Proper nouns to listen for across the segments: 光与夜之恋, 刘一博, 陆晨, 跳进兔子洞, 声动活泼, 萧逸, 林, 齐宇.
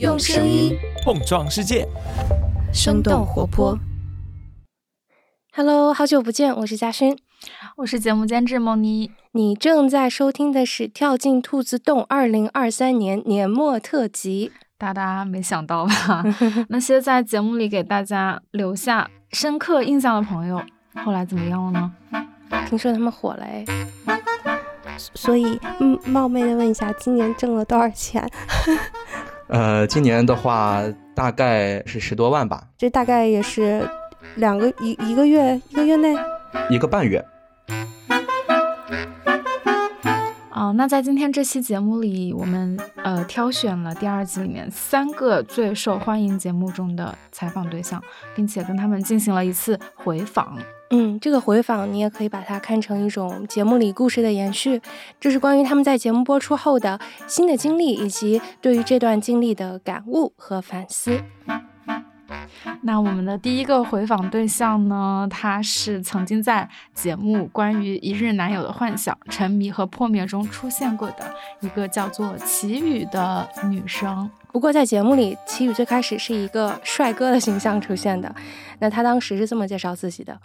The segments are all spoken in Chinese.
用声音碰撞世界，生动活泼。Hello， 好久不见，我是嘉勋，我是节目监制梦妮。你正在收听的是《跳进兔子洞》2023年年末特辑。大家没想到吧？那些在节目里给大家留下深刻印象的朋友，后来怎么样了呢？听说他们火了哎。所以，冒昧的问一下，今年挣了多少钱？今年的话大概是10多万吧，这大概也是一个半月。那在今天这期节目里，我们挑选了第2季里面3个最受欢迎节目中的采访对象，并且跟他们进行了一次回访。这个回访你也可以把它看成一种节目里故事的延续，这是关于他们在节目播出后的新的经历，以及对于这段经历的感悟和反思。那我们的第1个回访对象呢，他是曾经在节目关于一日男友的幻想、沉迷和破灭中出现过的一个叫做齐宇的女生。不过在节目里，齐宇最开始是一个帅哥的形象出现的，那他当时是这么介绍自己的。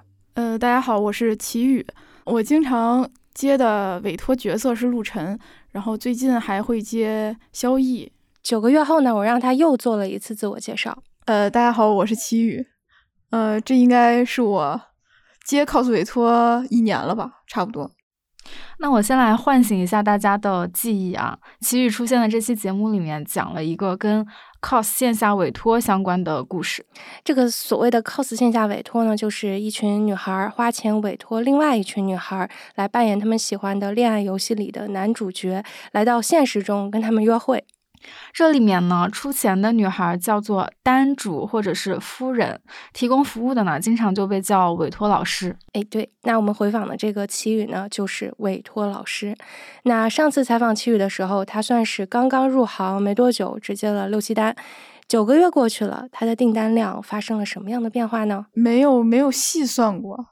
大家好，我是齐宇，我经常接的委托角色是陆晨，然后最近还会接萧逸。9个月后呢，我让他又做了一次自我介绍。大家好，我是齐宇，这应该是我接 cos 委托1年了吧，差不多。那我先来唤醒一下大家的记忆啊，齐宇出现的这期节目里面讲了一个跟 cos 线下委托相关的故事。这个所谓的 cos 线下委托呢，就是一群女孩花钱委托另外一群女孩来扮演她们喜欢的恋爱游戏里的男主角，来到现实中跟她们约会。这里面呢，出钱的女孩叫做单主或者是夫人，提供服务的呢，经常就被叫委托老师。哎，对，那我们回访的这个齐宇呢，就是委托老师。那上次采访齐宇的时候，他算是刚刚入行没多久，只接了6-7单。9个月过去了，他的订单量发生了什么样的变化呢？没有细算过，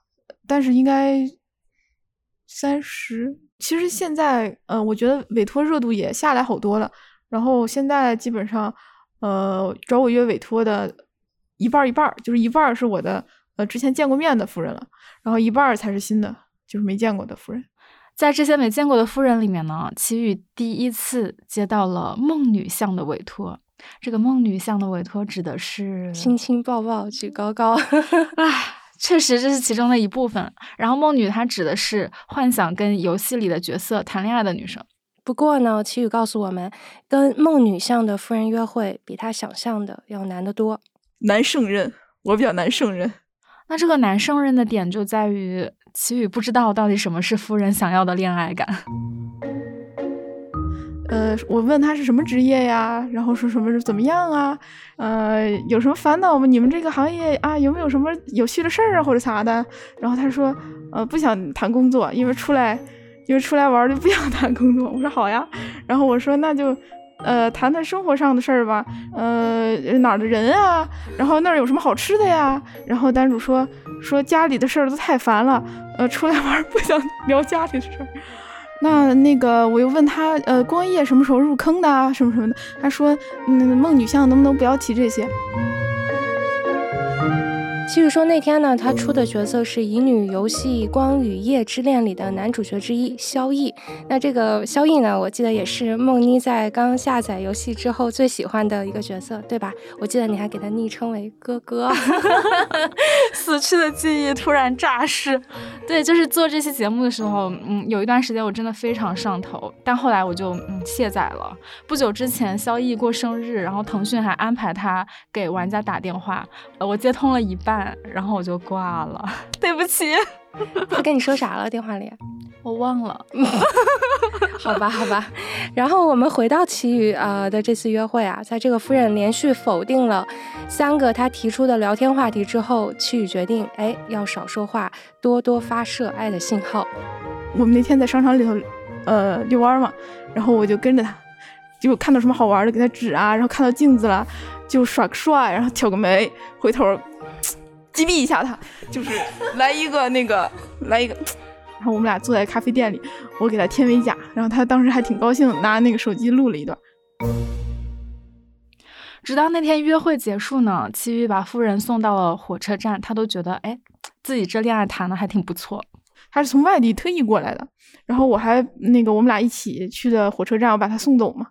但是应该30。其实现在，我觉得委托热度也下来好多了。然后现在基本上，找我约委托的一半，就是一半是我的之前见过面的夫人了，然后一半才是新的，就是没见过的夫人。在这些没见过的夫人里面呢，齐宇第1次接到了梦女向的委托。这个梦女向的委托指的是亲亲抱抱举高高，确实这是其中的一部分。然后梦女她指的是幻想跟游戏里的角色谈恋爱的女生。不过呢，齐宇告诉我们，跟梦女向的夫人约会比他想象的要难得多，难胜任。我比较难胜任。那这个难胜任的点就在于，齐宇不知道到底什么是夫人想要的恋爱感。我问他是什么职业呀，然后说什么怎么样啊，有什么烦恼吗？你们这个行业啊，有没有什么有趣的事儿啊，或者啥的？然后他说，不想谈工作，因为出来玩就不想谈工作。我说好呀，然后我说那就谈谈生活上的事儿吧，哪儿的人啊，然后那儿有什么好吃的呀。然后单主说家里的事儿都太烦了，出来玩不想聊家里的事儿。那个我又问他光夜什么时候入坑的啊，什么的。他说梦女向能不能不要提这些。齐宇说那天呢，他出的角色是乙女游戏《光与夜之恋》里的男主角之一萧逸。那这个萧逸呢，我记得也是梦妮在刚下载游戏之后最喜欢的一个角色，对吧？我记得你还给他昵称为哥哥。死去的记忆突然乍逝。对，就是做这期节目的时候，有一段时间我真的非常上头，但后来我就卸载了。不久之前萧逸过生日，然后腾讯还安排他给玩家打电话，我接通了一半，然后我就挂了，对不起。他跟你说啥了？电话里我忘了。好吧。然后我们回到齐宇的这次约会啊，在这个夫人连续否定了3个他提出的聊天话题之后，齐宇决定要少说话，多多发射爱的信号。我们那天在商场里头遛弯嘛，然后我就跟着他，就看到什么好玩的给他指啊，然后看到镜子了就耍个帅，然后挑个眉，回头击毙一下他，就是来一个。然后我们俩坐在咖啡店里，我给他贴美甲，然后他当时还挺高兴，拿那个手机录了一段。直到那天约会结束呢，戚玉把夫人送到了火车站，他都觉得哎，自己这恋爱谈的还挺不错。他是从外地特意过来的，然后我还我们俩一起去的火车站，我把他送走嘛。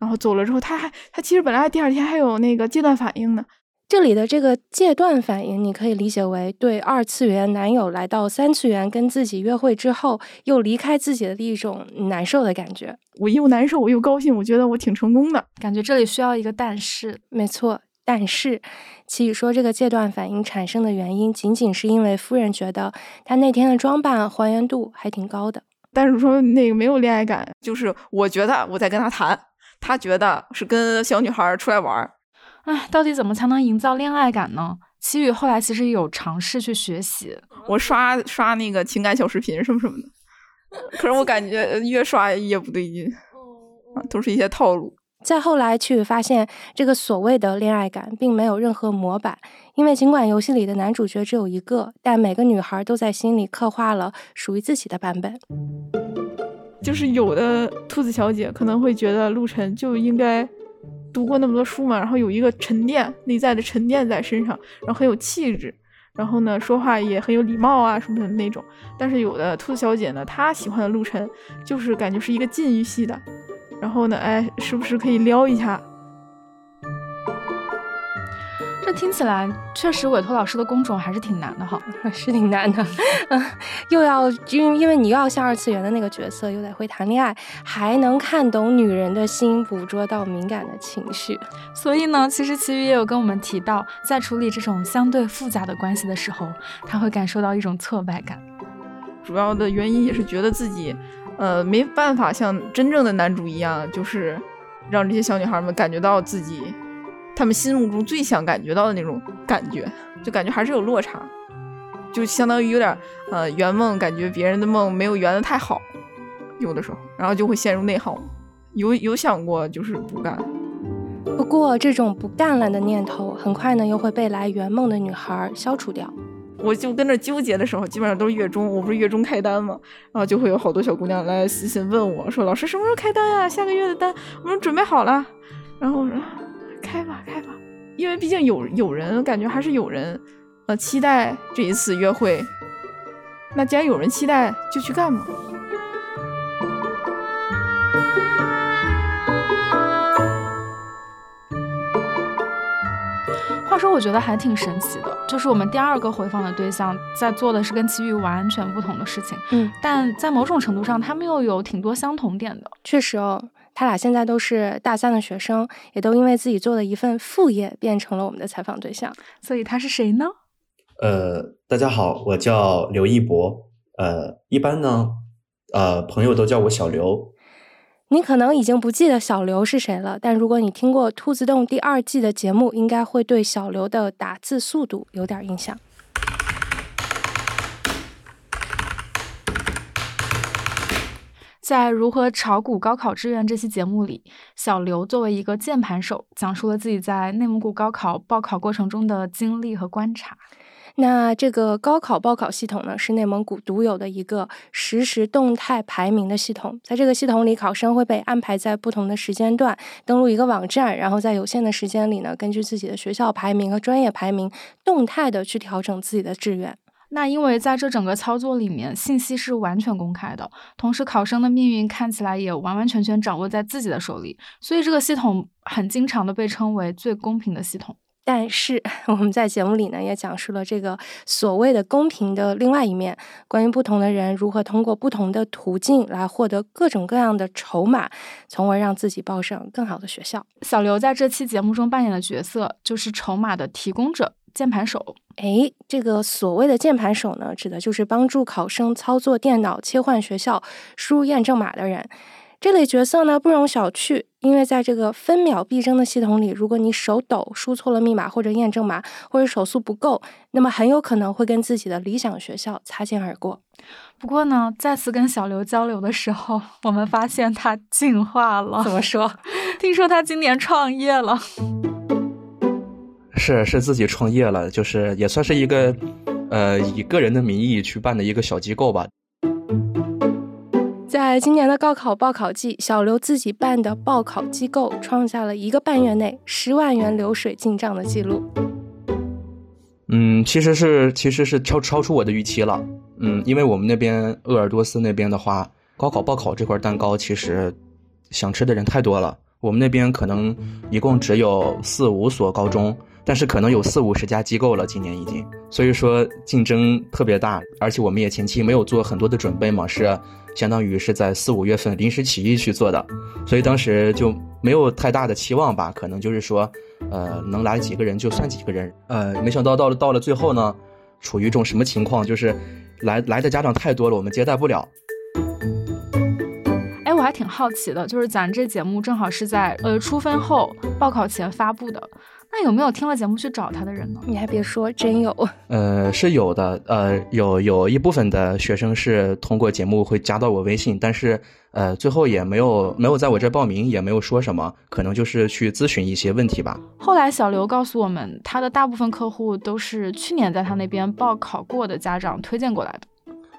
然后走了之后，他其实本来第二天还有戒断反应呢。这里的这个戒断反应，你可以理解为对二次元男友来到三次元跟自己约会之后又离开自己的一种难受的感觉。我又难受我又高兴，我觉得我挺成功的感觉。这里需要一个但是。没错，但是其实说这个戒断反应产生的原因仅仅是因为夫人觉得她那天的装扮还原度还挺高的，但是说没有恋爱感，就是我觉得我在跟她谈，她觉得是跟小女孩出来玩。哎，到底怎么才能营造恋爱感呢？戚玉后来其实有尝试去学习，我刷情感小视频什么什么的，可是我感觉越刷越不对劲啊，都是一些套路。再后来戚玉发现这个所谓的恋爱感并没有任何模板，因为尽管游戏里的男主角只有一个，但每个女孩都在心里刻画了属于自己的版本。就是有的兔子小姐可能会觉得陆晨就应该读过那么多书嘛，然后有一个沉淀内在的沉淀在身上，然后很有气质，然后呢说话也很有礼貌啊什么的那种。但是有的兔子小姐呢，她喜欢的陆晨就是感觉是一个禁欲系的，然后呢是不是可以撩一下。这听起来确实委托老师的工种还是挺难的哈，是挺难的又要因为你又要像二次元的那个角色，又得会谈恋爱，还能看懂女人的心，捕捉到敏感的情绪。所以呢，其实齐豫也有跟我们提到，在处理这种相对复杂的关系的时候，他会感受到一种挫败感。主要的原因也是觉得自己没办法像真正的男主一样，就是让这些小女孩们感觉到自己他们心目中最想感觉到的那种感觉，就感觉还是有落差，就相当于有点圆梦，感觉别人的梦没有圆的太好，有的时候然后就会陷入内耗。有想过就是不干，不过这种不干了的念头很快呢又会被来圆梦的女孩消除掉。我就跟着纠结的时候基本上都是月中，我不是月中开单嘛，然后就会有好多小姑娘来私信问我说，老师什么时候开单呀？下个月的单我们准备好了。然后我说开吧，因为毕竟有人感觉还是有人期待这一次约会，那既然有人期待就去干嘛。话说我觉得还挺神奇的，就是我们第二个回访的对象在做的是跟齐豫完全不同的事情，但在某种程度上他们又有挺多相同点的。确实哦，他俩现在都是大三的学生，也都因为自己做的一份副业变成了我们的采访对象。所以他是谁呢？大家好，我叫刘一博，一般呢朋友都叫我小刘。你可能已经不记得小刘是谁了，但如果你听过兔子洞第二季的节目，应该会对小刘的打字速度有点印象。在如何炒股高考志愿这期节目里，小刘作为一个键盘手讲述了自己在内蒙古高考报考过程中的经历和观察。那这个高考报考系统呢，是内蒙古独有的一个实时动态排名的系统。在这个系统里，考生会被安排在不同的时间段登录一个网站，然后在有限的时间里呢，根据自己的学校排名和专业排名动态的去调整自己的志愿。那因为在这整个操作里面，信息是完全公开的，同时考生的命运看起来也完完全全掌握在自己的手里，所以这个系统很经常的被称为最公平的系统。但是我们在节目里呢也讲述了这个所谓的公平的另外一面，关于不同的人如何通过不同的途径来获得各种各样的筹码，从而让自己报上更好的学校。小刘在这期节目中扮演的角色就是筹码的提供者，键盘手。哎，这个所谓的键盘手呢，指的就是帮助考生操作电脑、切换学校、输入验证码的人。这类角色呢不容小觑，因为在这个分秒必争的系统里，如果你手抖输错了密码或者验证码，或者手速不够，那么很有可能会跟自己的理想学校擦肩而过。不过呢，再次跟小刘交流的时候，我们发现他进化了。怎么说？听说他今年创业了。是自己创业了，就是也算是一个以个人的名义去办的一个小机构吧。在今年的高考报考季，小刘自己办的报考机构创下了一个半月内10万元流水进账的记录。其实是超出我的预期了。因为我们那边鄂尔多斯那边的话，高考报考这块蛋糕其实想吃的人太多了。我们那边可能一共只有4-5所高中，但是可能有40-50家机构了，今年已经，所以说竞争特别大。而且我们也前期没有做很多的准备嘛，是相当于是在4-5月份临时起意去做的，所以当时就没有太大的期望吧，可能就是说能来几个人就算几个人。没想到到了最后呢，处于一种什么情况，就是来的家长太多了，我们接待不了。我还挺好奇的，就是咱这节目正好是在出分后报考前发布的，那有没有听了节目去找他的人呢？你还别说，真有。是有的。有一部分的学生是通过节目会加到我微信，但是最后也没有在我这报名，也没有说什么，可能就是去咨询一些问题吧。后来小刘告诉我们，他的大部分客户都是去年在他那边报考过的家长推荐过来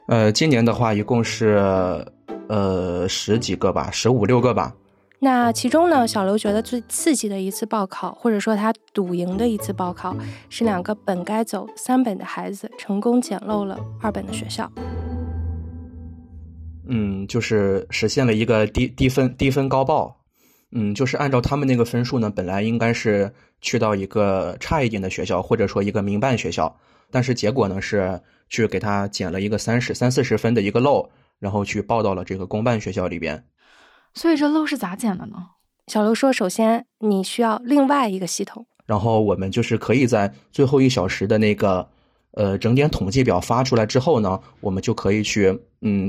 的。今年的话一共是10几个吧，15-16个吧。那其中呢，小刘觉得最刺激的一次报考，或者说他赌赢的一次报考，是2个本该走3本的孩子成功捡漏了2本的学校。就是实现了一个低分高报。就是按照他们那个分数呢，本来应该是去到一个差一点的学校，或者说一个民办学校，但是结果呢是去给他捡了一个30-40分的一个漏，然后去报到了这个公办学校里边。所以这漏是咋捡的呢？小刘说，首先你需要另外一个系统，然后我们就是可以在最后1小时的那个整点统计表发出来之后呢，我们就可以去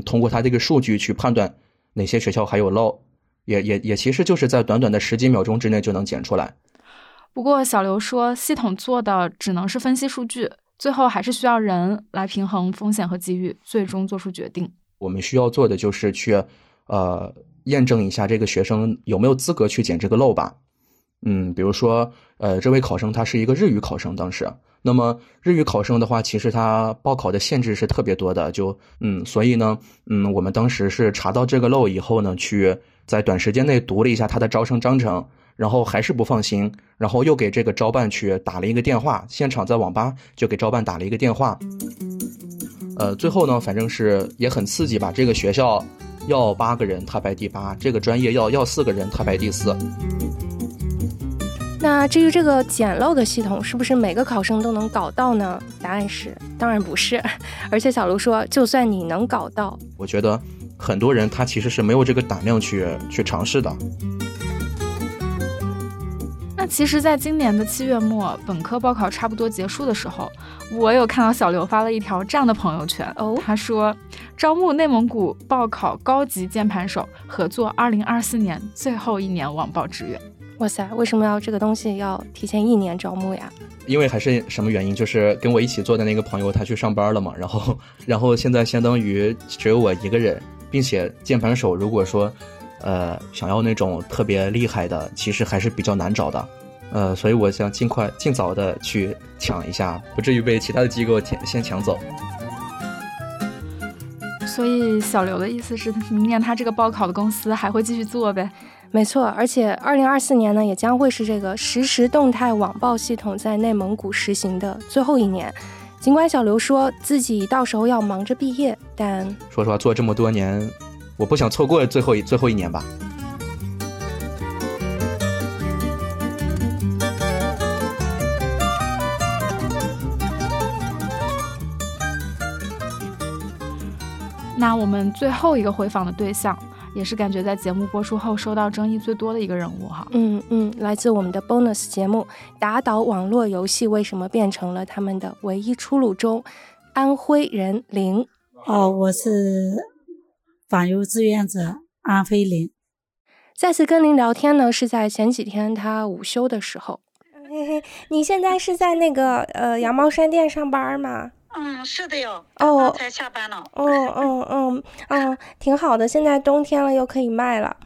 通过它这个数据去判断哪些学校还有漏，也其实就是在短短的10几秒钟之内就能捡出来。不过小刘说，系统做的只能是分析数据，最后还是需要人来平衡风险和机遇，最终做出决定。我们需要做的就是去验证一下这个学生有没有资格去捡这个漏吧。比如说这位考生他是一个日语考生，当时那么日语考生的话，其实他报考的限制是特别多的，就所以呢我们当时是查到这个漏以后呢，去在短时间内读了一下他的招生章程，然后还是不放心，然后又给这个招办去打了一个电话，现场在网吧就给招办打了一个电话。最后呢，反正是也很刺激吧。这个学校要8个人，他排第8；这个专业要4个人，他排第4。那至于这个捡漏的系统是不是每个考生都能搞到呢？答案是，当然不是。而且小卢说，就算你能搞到，我觉得很多人他其实是没有这个胆量去尝试的。那其实在今年的7月末，本科报考差不多结束的时候，我有看到小刘发了一条这样的朋友圈，他说招募内蒙古报考高级键盘手，合作2024年最后1年网报志愿。哇塞，为什么要这个东西要提前1年招募呀？因为还是什么原因，就是跟我一起做的那个朋友他去上班了嘛，然后现在相当于只有我一个人，并且键盘手如果说想要那种特别厉害的，其实还是比较难找的。所以我想尽早的去抢一下，不至于被其他的机构先抢走。所以小刘的意思是，明年他这个报考的公司还会继续做呗？没错，而且2024年呢，也将会是这个实时动态网报系统在内蒙古实行的最后1年。尽管小刘说自己到时候要忙着毕业，但说实话，做这么多年，我不想错过最后1年吧。那我们最后一个回访的对象，也是感觉在节目播出后受到争议最多的一个人物哈。来自我们的 bonus 节目《打倒网络游戏为什么变成了他们的唯一出路》中，安徽人林。我是访游志愿者安飞林。再次跟您聊天呢，是在前几天他午休的时候。你现在是在那个羊毛衫店上班吗？是的哟，刚才下班了。挺好的，现在冬天了又可以卖了。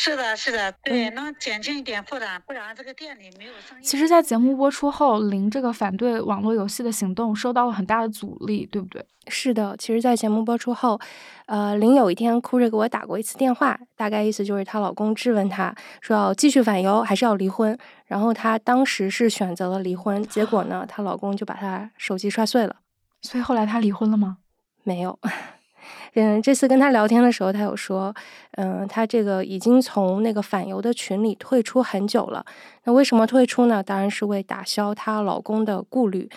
是的，是的，对，能减轻一点负担，不然这个店里没有生意。其实，在节目播出后，零这个反对网络游戏的行动受到了很大的阻力，对不对？是的，其实，在节目播出后，零有一天哭着给我打过一次电话，大概意思就是她老公质问她说要继续反游还是要离婚，然后她当时是选择了离婚，结果呢，她老公就把她手机摔碎了。所以后来她离婚了吗？没有。这次跟他聊天的时候，他有说，他这个已经从那个反游的群里退出很久了。那为什么退出呢？当然是为打消她老公的顾虑，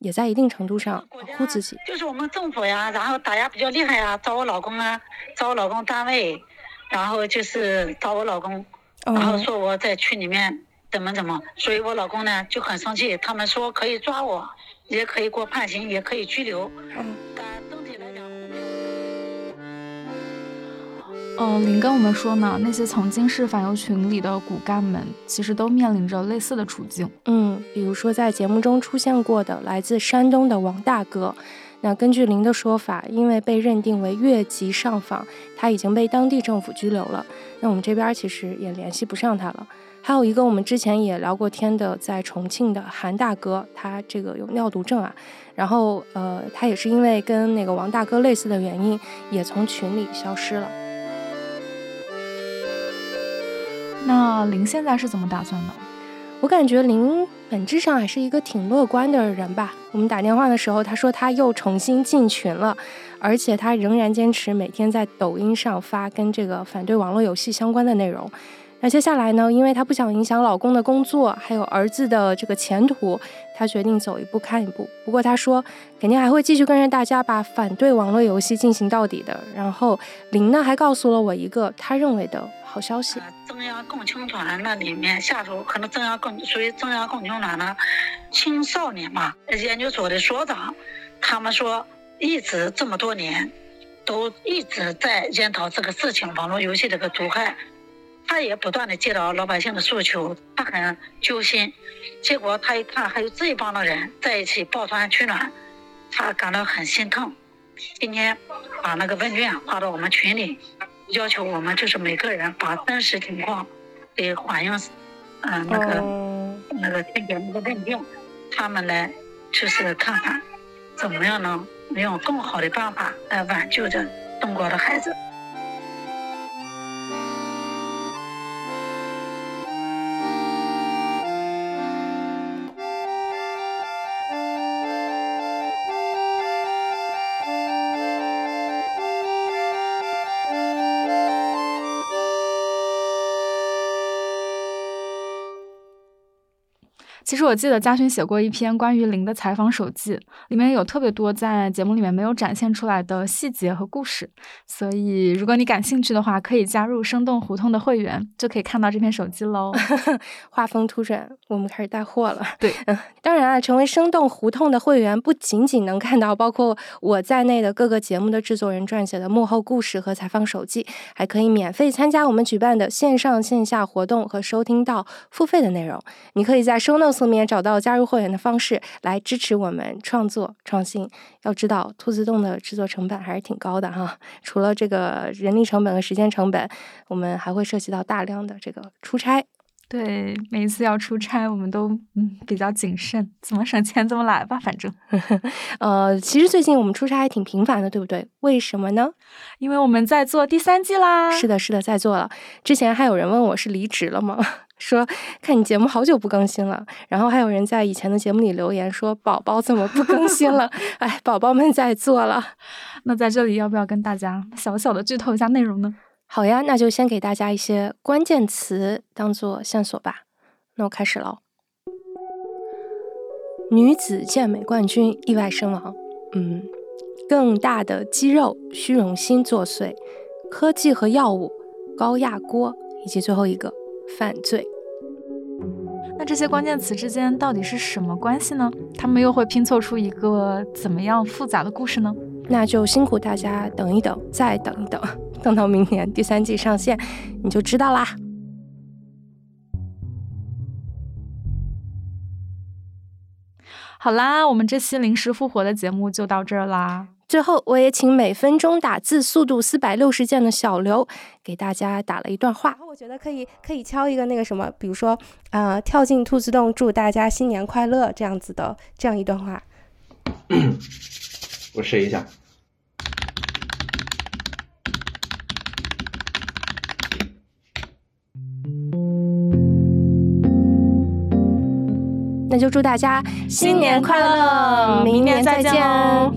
也在一定程度上保护自己。就是我们政府呀，然后打压比较厉害呀，找我老公啊，找我老公单位，然后就是找我老公，然后说我在群里面怎么，所以我老公呢就很生气。他们说可以抓我，也可以给我判刑，也可以拘留。林跟我们说呢，那些曾经是反游群里的骨干们其实都面临着类似的处境。比如说在节目中出现过的来自山东的王大哥，那根据林的说法，因为被认定为越级上访，他已经被当地政府拘留了，那我们这边其实也联系不上他了。还有一个我们之前也聊过天的在重庆的韩大哥，他这个有尿毒症啊，然后他也是因为跟那个王大哥类似的原因，也从群里消失了。那林现在是怎么打算的？我感觉林本质上还是一个挺乐观的人吧。我们打电话的时候，他说他又重新进群了，而且他仍然坚持每天在抖音上发跟这个反对网络游戏相关的内容。那接下来呢，因为他不想影响老公的工作，还有儿子的这个前途，他决定走一步看一步。不过他说肯定还会继续跟着大家把反对网络游戏进行到底的。然后林呢还告诉了我一个他认为的好消息，中央共青团那里面下属可能属于中央共青团的青少年嘛研究所的所长，他们说一直这么多年都一直在研讨这个事情，网络游戏这个毒害，他也不断的接到老百姓的诉求，他很揪心。结果他一看还有这帮的人在一起抱团取暖，他感到很心疼。今天把那个问卷发到我们群里，要求我们就是每个人把真实情况给反映，那个问卷，他们来就是看看怎么样能用更好的办法来挽救着中国的孩子。其实我记得嘉勋写过一篇关于零的采访手记，里面有特别多在节目里面没有展现出来的细节和故事，所以如果你感兴趣的话，可以加入生动胡同的会员，就可以看到这篇手记喽。画风突转，我们开始带货了。对，当然啊，成为生动胡同的会员，不仅仅能看到包括我在内的各个节目的制作人撰写的幕后故事和采访手记，还可以免费参加我们举办的线上线下活动和收听到付费的内容。你可以在收 notes 侧面找到加入会员的方式来支持我们创作创新。要知道兔子洞的制作成本还是挺高的哈，除了这个人力成本和时间成本，我们还会涉及到大量的这个出差。对，每一次要出差我们都比较谨慎，怎么省钱怎么来吧，反正其实最近我们出差还挺频繁的，对不对？为什么呢？因为我们在做第三季啦。是的，在做了。之前还有人问我是离职了吗，说看你节目好久不更新了，然后还有人在以前的节目里留言说宝宝怎么不更新了。哎，宝宝们在做了。那在这里要不要跟大家小小的剧透一下内容呢？好呀，那就先给大家一些关键词当做线索吧。那我开始了。女子健美冠军意外身亡。更大的肌肉虚荣心作祟，科技和药物，高压锅，以及最后一个犯罪。那这些关键词之间到底是什么关系呢？他们又会拼凑出一个怎么样复杂的故事呢？那就辛苦大家等一等，再等一等，等到明年第三季上线你就知道啦。好啦，我们这期临时复活的节目就到这儿啦。最后，我也请每分钟打字速度460件的小刘给大家打了一段话。我觉得可以敲一个那个什么，比如说跳进兔子洞，祝大家新年快乐这样子的这样一段话。我试一下。那就祝大家新年快乐，明年再见哦。